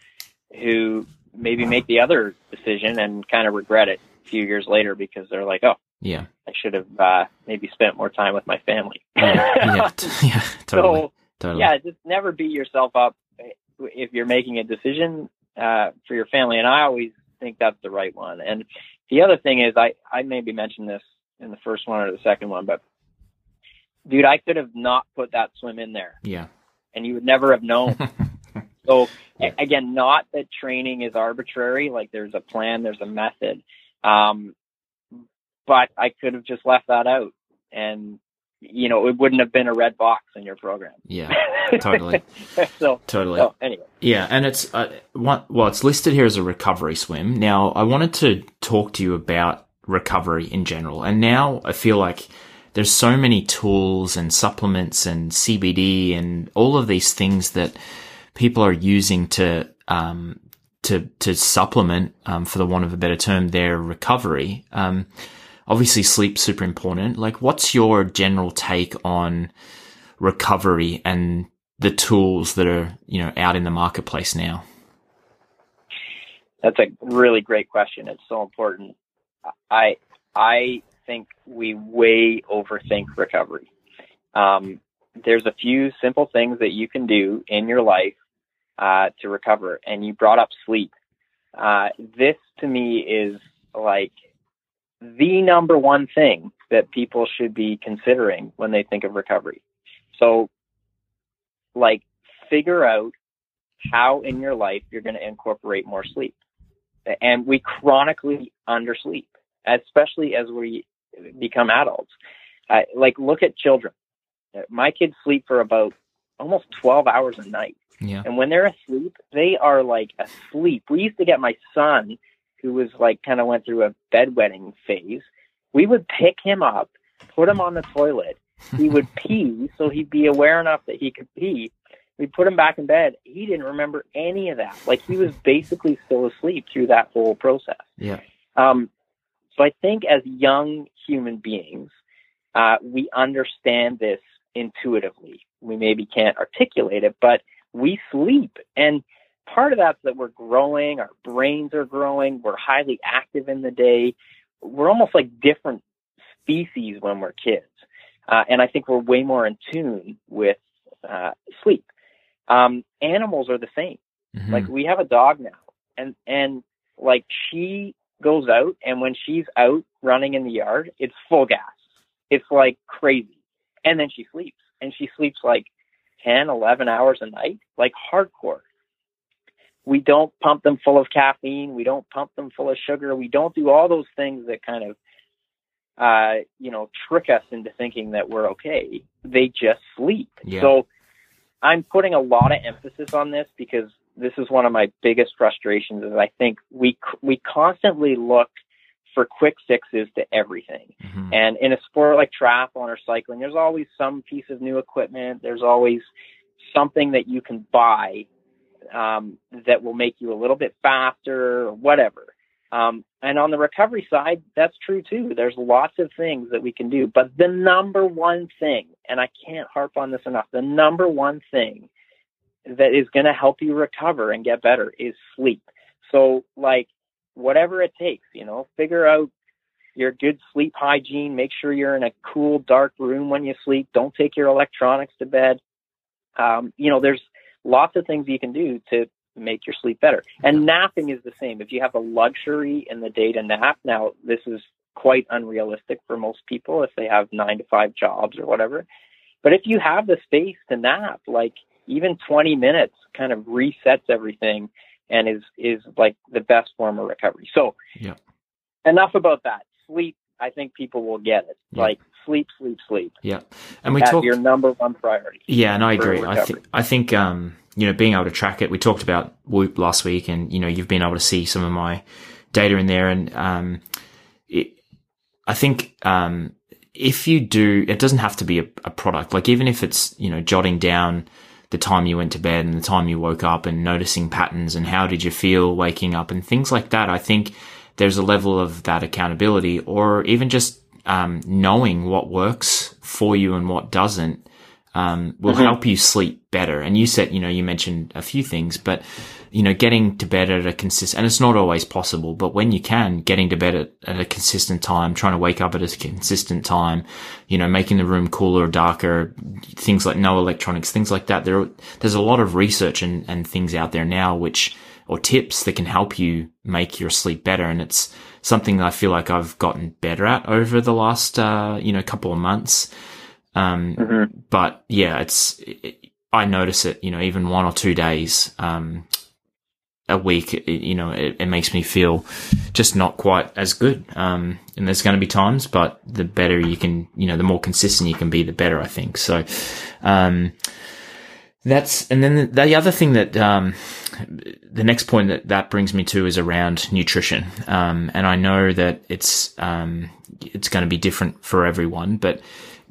who maybe make the other decision and kind of regret it a few years later, because they're like, oh, yeah, I should have uh, maybe spent more time with my family. yeah, t- yeah, totally. So, totally. Yeah, just never beat yourself up if you're making a decision uh, for your family. And I always think that's the right one. And the other thing is, I, I maybe mentioned this in the first one or the second one, but dude, I could have not put that swim in there. Yeah. And you would never have known. So yeah. a- again, not that training is arbitrary. Like, there's a plan, there's a method. Um, but I could have just left that out, and, you know, it wouldn't have been a red box in your program. Yeah, totally. so totally. So anyway. Yeah. And it's, uh, one, well, it's listed here as a recovery swim. Now, I wanted to talk to you about recovery in general. And now I feel like there's so many tools and supplements and C B D and all of these things that people are using to, um, to, to supplement, um, for the want of a better term, their recovery. Um, obviously sleep's super important. Like, what's your general take on recovery and the tools that are, you know, out in the marketplace now? That's a really great question. It's so important. I, I think we way overthink recovery. Um, there's a few simple things that you can do in your life Uh, to recover. And you brought up sleep. Uh, this to me is like the number one thing that people should be considering when they think of recovery. So, like, figure out how in your life you're going to incorporate more sleep. And we chronically undersleep, especially as we become adults. I, like, look at children. My kids sleep for about almost twelve hours a night. Yeah. And when they're asleep, they are like asleep. We used to get my son, who was like kind of went through a bedwetting phase. We would pick him up, put him on the toilet. He would pee, so he'd be aware enough that he could pee. We put him back in bed. He didn't remember any of that. Like, he was basically still asleep through that whole process. Yeah. Um, so I think as young human beings, uh, we understand this intuitively. We maybe can't articulate it, but we sleep. And part of that's that we're growing, our brains are growing, we're highly active in the day. We're almost like different species when we're kids. Uh, and I think we're way more in tune with uh, sleep. Um, animals are the same. Mm-hmm. Like, we have a dog now, and, and like, she goes out, and when she's out running in the yard, it's full gas. It's like crazy. And then she sleeps, and she sleeps like ten, eleven hours a night, like hardcore. We don't pump them full of caffeine. We don't pump them full of sugar. We don't do all those things that kind of, uh, you know, trick us into thinking that we're okay. They just sleep. Yeah. So I'm putting a lot of emphasis on this because this is one of my biggest frustrations is I think we, we constantly look for quick fixes to everything. Mm-hmm. And in a sport like triathlon or cycling, there's always some piece of new equipment. There's always something that you can buy um, that will make you a little bit faster or whatever. Um, and on the recovery side, that's true too. There's lots of things that we can do, but the number one thing, and I can't harp on this enough, the number one thing that is going to help you recover and get better is sleep. So like, whatever it takes, you know, figure out your good sleep hygiene, make sure you're in a cool, dark room when you sleep. Don't take your electronics to bed. Um, you know, there's lots of things you can do to make your sleep better. And napping is the same. If you have a luxury in the day to nap, now this is quite unrealistic for most people if they have nine to five jobs or whatever. But if you have the space to nap, like even twenty minutes kind of resets everything and is, is like the best form of recovery. So yeah. Enough about that. Sleep, I think people will get it. Yeah. Like sleep, sleep, sleep. Yeah. And we talked your number one priority. Yeah, and I agree. Recovery. I think I think um you know, being able to track it. We talked about Whoop last week, and you know, you've been able to see some of my data in there. And um, it, I think um, if you do, it doesn't have to be a, a product. Like even if it's, you know, jotting down the time you went to bed and the time you woke up, and noticing patterns and how did you feel waking up and things like that. I think there's a level of that accountability, or even just um, knowing what works for you and what doesn't. Um, will mm-hmm. help you sleep better. And you said, you know, you mentioned a few things, but, you know, getting to bed at a consistent, and it's not always possible, but when you can, getting to bed at, at a consistent time, trying to wake up at a consistent time, you know, making the room cooler or darker, things like no electronics, things like that. There, there's a lot of research and, and things out there now, which, or tips that can help you make your sleep better. And it's something that I feel like I've gotten better at over the last, uh, you know, couple of months. Um, mm-hmm. But yeah, it's, it, I notice it, you know, even one or two days, um, a week, it, you know, it, it makes me feel just not quite as good. Um, and there's going to be times, but the better you can, you know, the more consistent you can be, the better, I think. So, um, that's, and then the, the other thing that, um, the next point that that brings me to is around nutrition. Um, and I know that it's, um, it's going to be different for everyone, but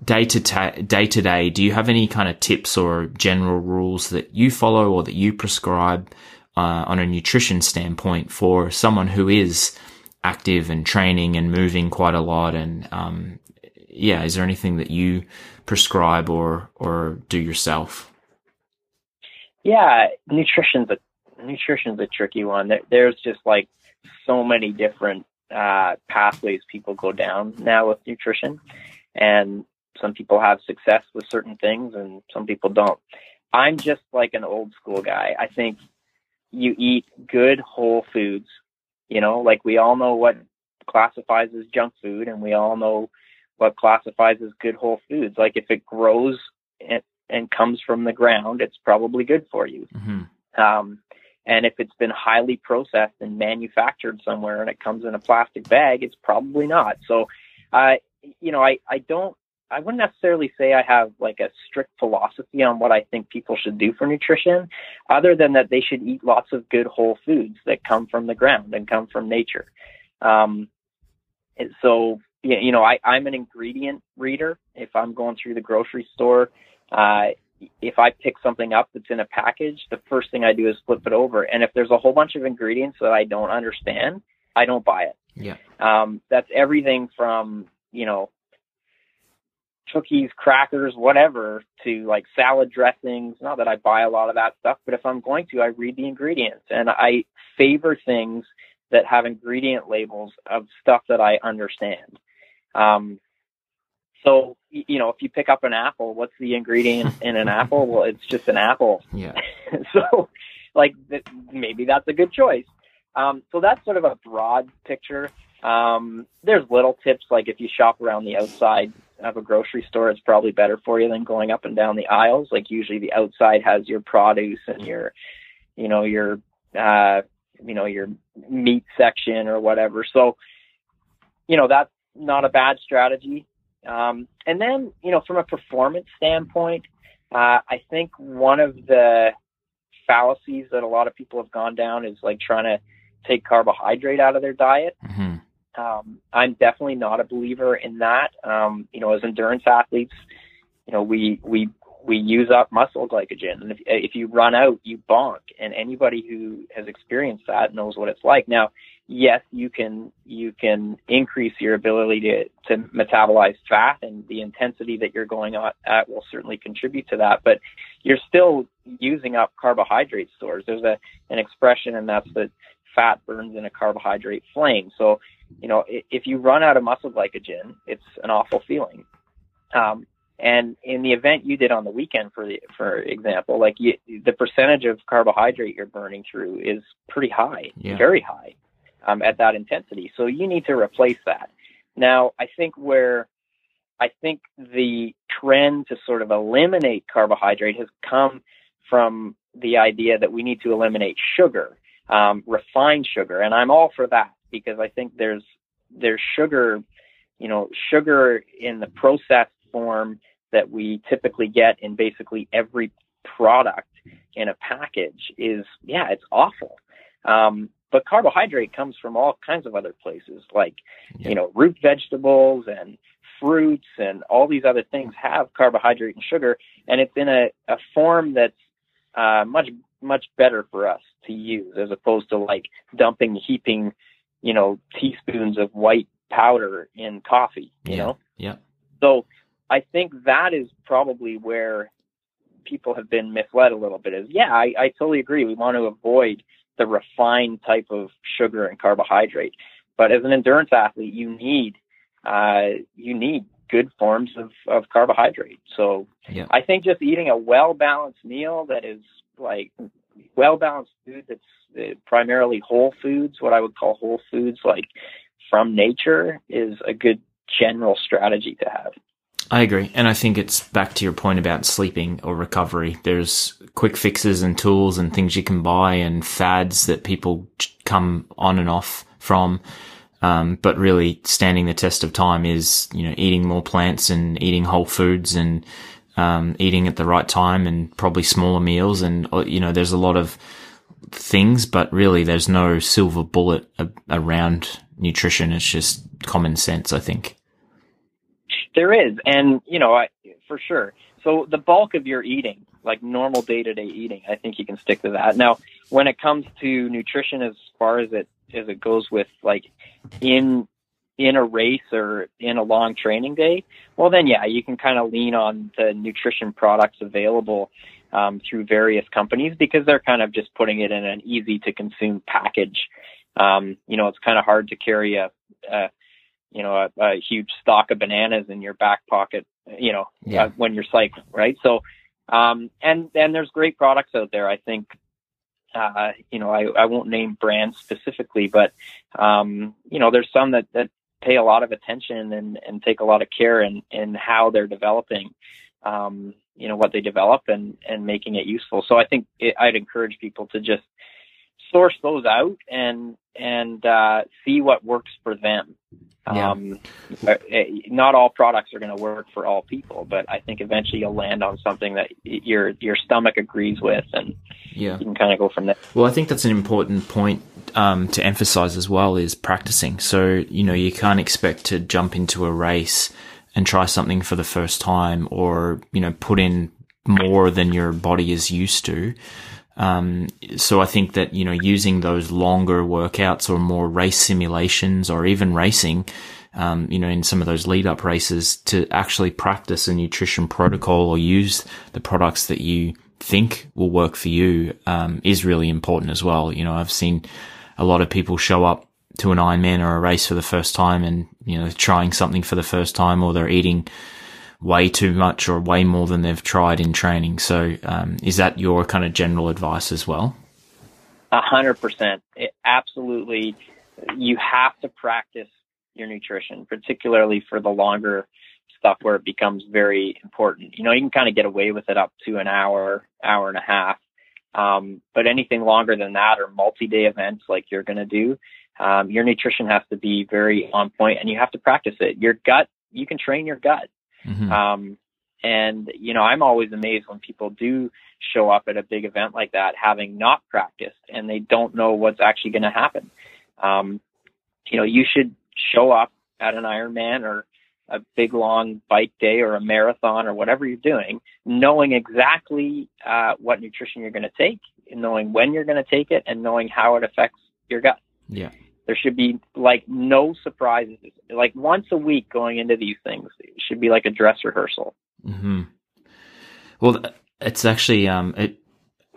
Day to ta- day to day, do you have any kind of tips or general rules that you follow or that you prescribe uh, on a nutrition standpoint for someone who is active and training and moving quite a lot? And um, yeah, is there anything that you prescribe or or do yourself? Yeah, nutrition's a nutrition's a tricky one. There, there's just like so many different uh, pathways people go down now with nutrition, and some people have success with certain things and some people don't. I'm just like an old school guy. I think you eat good whole foods, you know, like we all know what classifies as junk food and we all know what classifies as good whole foods. Like if it grows and, and comes from the ground, it's probably good for you. Mm-hmm. Um, and if it's been highly processed and manufactured somewhere and it comes in a plastic bag, it's probably not. So, uh, you know, I, I don't, I wouldn't necessarily say I have like a strict philosophy on what I think people should do for nutrition, other than that they should eat lots of good whole foods that come from the ground and come from nature. Um, and so, you know, I, I'm an ingredient reader. If I'm going through the grocery store, uh, if I pick something up that's in a package, the first thing I do is flip it over. And if there's a whole bunch of ingredients that I don't understand, I don't buy it. Yeah. Um, that's everything from, you know, cookies, crackers, whatever, to like salad dressings. Not that I buy a lot of that stuff, but if I'm going to, I read the ingredients, and I favor things that have ingredient labels of stuff that I understand. Um, so, you know, if you pick up an apple, what's the ingredient in an apple? Well, it's just an apple. Yeah. So like th- maybe that's a good choice. Um, so that's sort of a broad picture. Um, there's little tips. Like if you shop around the outside of a grocery store, it's probably better for you than going up and down the aisles. Like usually the outside has your produce and your, you know, your, uh, you know, your meat section or whatever. So, you know, that's not a bad strategy. Um, and then, you know, from a performance standpoint, uh, I think one of the fallacies that a lot of people have gone down is like trying to take carbohydrate out of their diet. Mm-hmm. Um, I'm definitely not a believer in that. Um, you know, as endurance athletes, you know, we, we, we use up muscle glycogen, and if, if you run out, you bonk. And anybody who has experienced that knows what it's like. Now, yes, you can, you can increase your ability to, to metabolize fat, and the intensity that you're going at will certainly contribute to that, but you're still using up carbohydrate stores. There's a, an expression, and that's that fat burns in a carbohydrate flame. So, you know, if you run out of muscle glycogen, it's an awful feeling. Um, And in the event you did on the weekend, for the, for example, like you, the percentage of carbohydrate you're burning through is pretty high, yeah. very high um, at that intensity. So you need to replace that. Now, I think where I think the trend to sort of eliminate carbohydrate has come from the idea that we need to eliminate sugar, um, refined sugar. And I'm all for that, because I think there's there's sugar, you know, sugar in the processed form that we typically get in basically every product in a package is, yeah, it's awful. Um, but carbohydrate comes from all kinds of other places, like, yeah. you know, root vegetables and fruits and all these other things have carbohydrate and sugar. And it's in a, a form that's uh, much, much better for us to use, as opposed to like dumping, heaping, you know, teaspoons of white powder in coffee, you yeah. know? Yeah. So I think that is probably where people have been misled a little bit is, yeah, I, I totally agree. We want to avoid the refined type of sugar and carbohydrate. But as an endurance athlete, you need uh, you need good forms of, of carbohydrate. So yeah. I think just eating a well-balanced meal that is like well-balanced food that's primarily whole foods, what I would call whole foods, like from nature, is a good general strategy to have. I agree. And I think it's back to your point about sleeping or recovery. There's quick fixes and tools and things you can buy and fads that people come on and off from. Um, but really standing the test of time is, you know, eating more plants and eating whole foods and, um, eating at the right time and probably smaller meals. And, you know, there's a lot of things, but really there's no silver bullet a- around nutrition. It's just common sense, I think. There is. And, you know, I, for sure. So the bulk of your eating, like normal day-to-day eating, I think you can stick to that. Now, when it comes to nutrition, as far as it, as it goes with like in, in a race or in a long training day, well then, yeah, you can kind of lean on the nutrition products available um, through various companies, because they're kind of just putting it in an easy to consume package. Um, you know, it's kind of hard to carry a, a you know, a, a huge stock of bananas in your back pocket, you know, yeah. uh, when you're cycling, right? So, um, and, and there's great products out there. I think, uh, you know, I, I won't name brands specifically, but, um, you know, there's some that, that pay a lot of attention and, and take a lot of care in, in how they're developing, um, you know, what they develop and, and making it useful. So I think it, I'd encourage people to just source those out and and uh, see what works for them. Yeah. Um, not all products are going to work for all people, but I think eventually you'll land on something that your your stomach agrees with, and yeah. you can kind of go from there. Well, I think that's an important point um, to emphasize as well, is practicing. So, you know, you can't expect to jump into a race and try something for the first time, or, you know, put in more than your body is used to. Um, so I think that, you know, using those longer workouts or more race simulations, or even racing, um, you know, in some of those lead up races, to actually practice a nutrition protocol or use the products that you think will work for you, um, is really important as well. You know, I've seen a lot of people show up to an Ironman or a race for the first time and, you know, trying something for the first time, or they're eating way too much or way more than they've tried in training. So um, is that your kind of general advice as well? A hundred percent. Absolutely. You have to practice your nutrition, particularly for the longer stuff where it becomes very important. You know, you can kind of get away with it up to an hour, hour and a half. Um, but anything longer than that, or multi-day events like you're going to do, um, your nutrition has to be very on point, and you have to practice it. Your gut, you can train your gut. Mm-hmm. Um, and, you know, I'm always amazed when people do show up at a big event like that, having not practiced, and they don't know what's actually going to happen. Um, you know, you should show up at an Ironman or a big long bike day or a marathon or whatever you're doing, knowing exactly uh, what nutrition you're going to take, and knowing when you're going to take it, and knowing how it affects your gut. Yeah. There should be like no surprises. Like once a week going into these things, it should be like a dress rehearsal. Mm-hmm. Well, it's actually, um, it,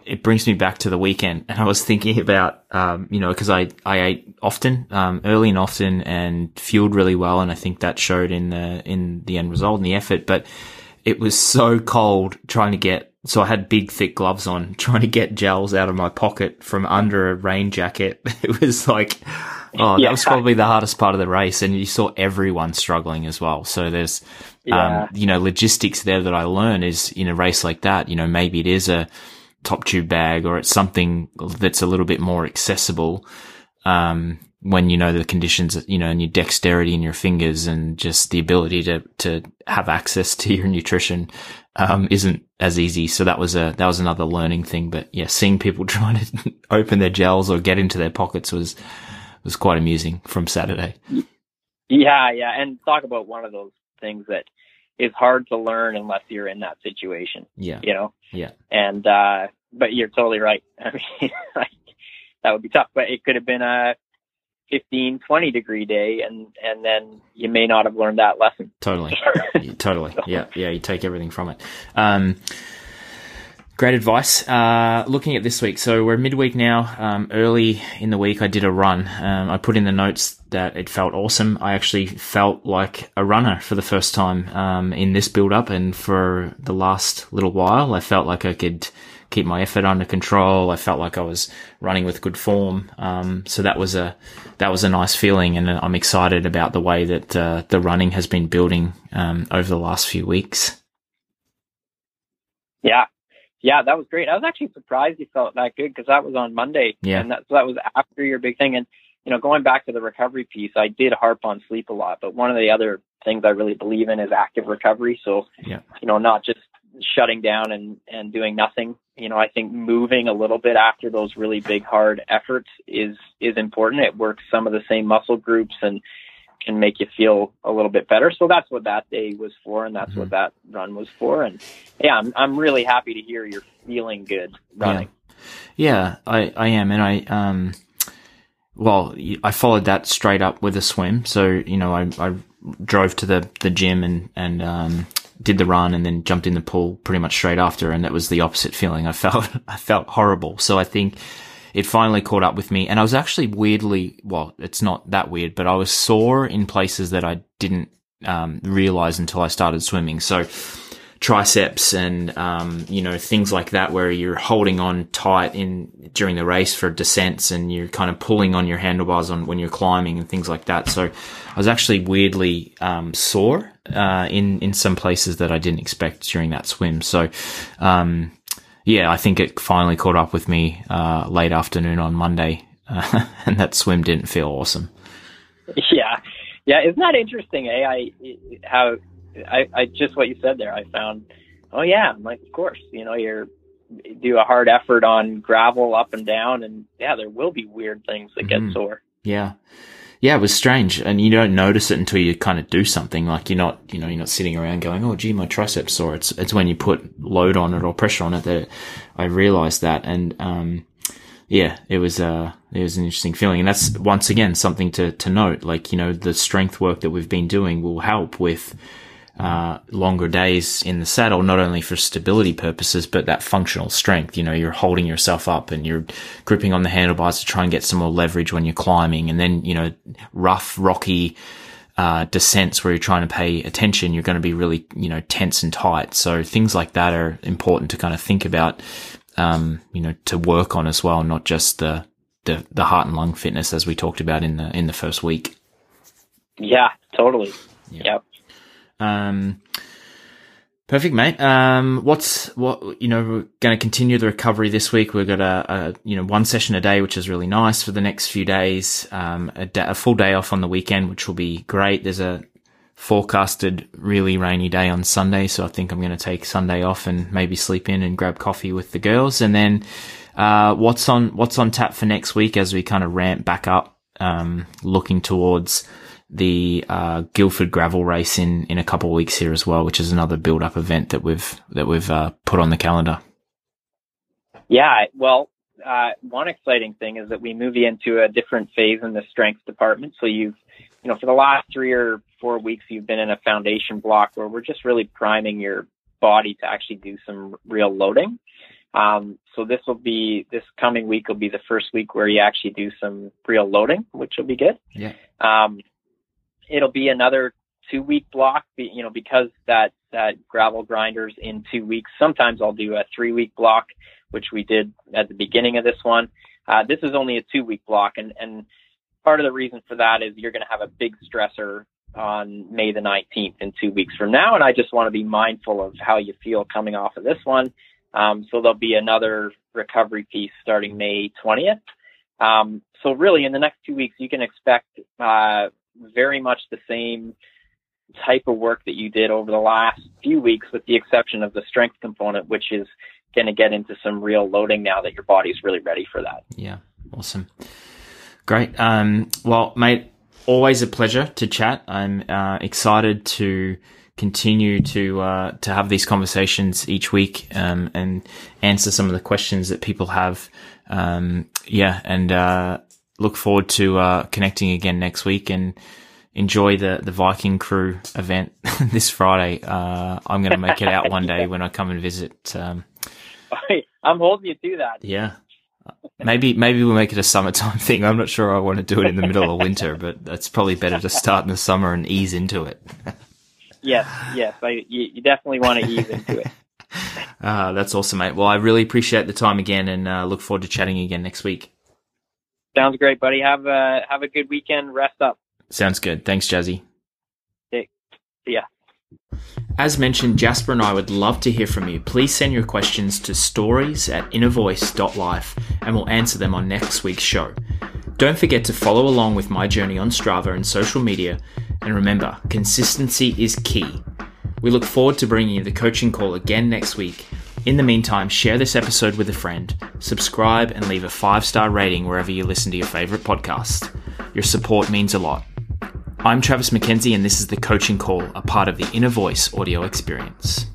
it brings me back to the weekend. And I was thinking about, um, you know, cause I, I ate often, um, early and often, and fueled really well. And I think that showed in the, in the end result and the effort, but it was so cold trying to get, so I had big, thick gloves on, trying to get gels out of my pocket from under a rain jacket. It was like, oh, yeah. That was probably the hardest part of the race. And you saw everyone struggling as well. So there's, yeah. um, you know, logistics there that I learn is in a race like that, you know, maybe it is a top tube bag, or it's something that's a little bit more accessible. Um, when you know the conditions, you know, and your dexterity in your fingers, and just the ability to, to have access to your nutrition, um, isn't as easy. So that was a, that was another learning thing. But yeah, seeing people trying to open their gels or get into their pockets was, was quite amusing from Saturday. Yeah. Yeah. And talk about one of those things that is hard to learn unless you're in that situation. Yeah. You know? Yeah. And, uh, but you're totally right. I mean, like, that would be tough, but it could have been a fifteen, twenty degree day, and, and then you may not have learned that lesson. Totally. Totally. So. Yeah. Yeah. You take everything from it. Um, great advice. Uh, looking at this week. So we're midweek now. Um, early in the week, I did a run. Um, I put in the notes that it felt awesome. I actually felt like a runner for the first time, um, in this build up. And for the last little while, I felt like I could keep my effort under control. I felt like I was running with good form. Um, so that was a, that was a nice feeling. And I'm excited about the way that, uh, the running has been building, um, over the last few weeks. Yeah. Yeah. That was great. I was actually surprised you felt that good, because that was on Monday. Yeah. And that, so that was after your big thing. And, you know, going back to the recovery piece, I did harp on sleep a lot, but one of the other things I really believe in is active recovery. So, yeah. you know, not just shutting down and, and doing nothing. You know, I think moving a little bit after those really big, hard efforts is, is important. It works some of the same muscle groups and can make you feel a little bit better. So that's what that day was for. And that's mm-hmm. what that run was for. And yeah, I'm, I'm really happy to hear you're feeling good running. Yeah, yeah I, I am. And I, um, well, I followed that straight up with a swim. So, you know, I, I drove to the, the gym and, and, um, did the run, and then jumped in the pool pretty much straight after. And that was the opposite feeling. I felt, I felt horrible. So I think it finally caught up with me. And I was actually weirdly, well, it's not that weird, but I was sore in places that I didn't, um, realize until I started swimming. So triceps and, um, you know, things like that, where you're holding on tight in during the race for descents, and you're kind of pulling on your handlebars on when you're climbing and things like that. So I was actually weirdly, um, sore. Uh, in, in some places that I didn't expect during that swim. So, um, yeah, I think it finally caught up with me uh, late afternoon on Monday, uh, and that swim didn't feel awesome. Yeah. Yeah, isn't that interesting, eh? I, how, I, I just what you said there, I found, oh, yeah, I'm like, of course, you know, you're do a hard effort on gravel up and down, and yeah, there will be weird things that get mm-hmm. sore. Yeah. Yeah, it was strange, and you don't notice it until you kind of do something. Like you're not, you know, you're not sitting around going, "Oh, gee, my triceps sore." It's it's when you put load on it or pressure on it that I realized that, and um, yeah, it was uh, it was an interesting feeling, and that's once again something to to note. Like, you know, the strength work that we've been doing will help with uh longer days in the saddle, not only for stability purposes, but that functional strength. You know, you're holding yourself up and you're gripping on the handlebars to try and get some more leverage when you're climbing. And then, you know, rough, rocky uh descents where you're trying to pay attention, you're going to be really, you know, tense and tight. So things like that are important to kind of think about, um, you know, to work on as well, not just the the, the heart and lung fitness as we talked about in the in the first week. Yeah, totally. Yeah. Yep. Um, perfect, mate. Um, what's, what, you know, we're going to continue the recovery this week. We've got a, a, you know, one session a day, which is really nice for the next few days. Um, a, da- a full day off on the weekend, which will be great. There's a forecasted really rainy day on Sunday. So I think I'm going to take Sunday off and maybe sleep in and grab coffee with the girls. And then, uh, what's on, what's on tap for next week as we kind of ramp back up, um, looking towards the uh Guildford gravel race in in a couple of weeks here as well, which is another build-up event that we've that we've uh put on the calendar. Yeah, well, uh one exciting thing is that we move into a different phase in the strength department. So you've, you know, for the last three or four weeks you've been in a foundation block where we're just really priming your body to actually do some real loading. Um, so this will be, this coming week will be the first week where you actually do some real loading, which will be good. Yeah. Um, it'll be another two week block, you know, because that, that gravel grinder's in two weeks. Sometimes I'll do a three week block, which we did at the beginning of this one. Uh, this is only a two week block. And, and part of the reason for that is you're going to have a big stressor on May the nineteenth in two weeks from now. And I just want to be mindful of how you feel coming off of this one. Um, so there'll be another recovery piece starting May twentieth. Um, so really in the next two weeks, you can expect, uh, very much the same type of work that you did over the last few weeks, with the exception of the strength component, which is going to get into some real loading now that your body's really ready for that. Yeah. Awesome. Great. Um, well, mate, always a pleasure to chat. I'm, uh, excited to continue to, uh, to have these conversations each week, um, and answer some of the questions that people have. Um, yeah. And, uh, look forward to uh, connecting again next week, and enjoy the, the Viking Crew event this Friday. Uh, I'm going to make it out one day when I come and visit. Um, I'm holding you to that. Yeah. Maybe maybe we'll make it a summertime thing. I'm not sure I want to do it in the middle of winter, but that's probably better to start in the summer and ease into it. Yes, yes. I, you, you definitely want to ease into it. Uh, that's awesome, mate. Well, I really appreciate the time again, and uh, look forward to chatting again next week. Sounds great, buddy. Have a, have a good weekend. Rest up. Sounds good. Thanks, Jazzy. See ya. As mentioned, Jasper and I would love to hear from you. Please send your questions to stories at innervoice.life, and we'll answer them on next week's show. Don't forget to follow along with my journey on Strava and social media. And remember, consistency is key. We look forward to bringing you the coaching call again next week. In the meantime, share this episode with a friend, subscribe, and leave a five-star rating wherever you listen to your favorite podcast. Your support means a lot. I'm Travis McKenzie, and this is The Coaching Call, a part of the Inner Voice audio experience.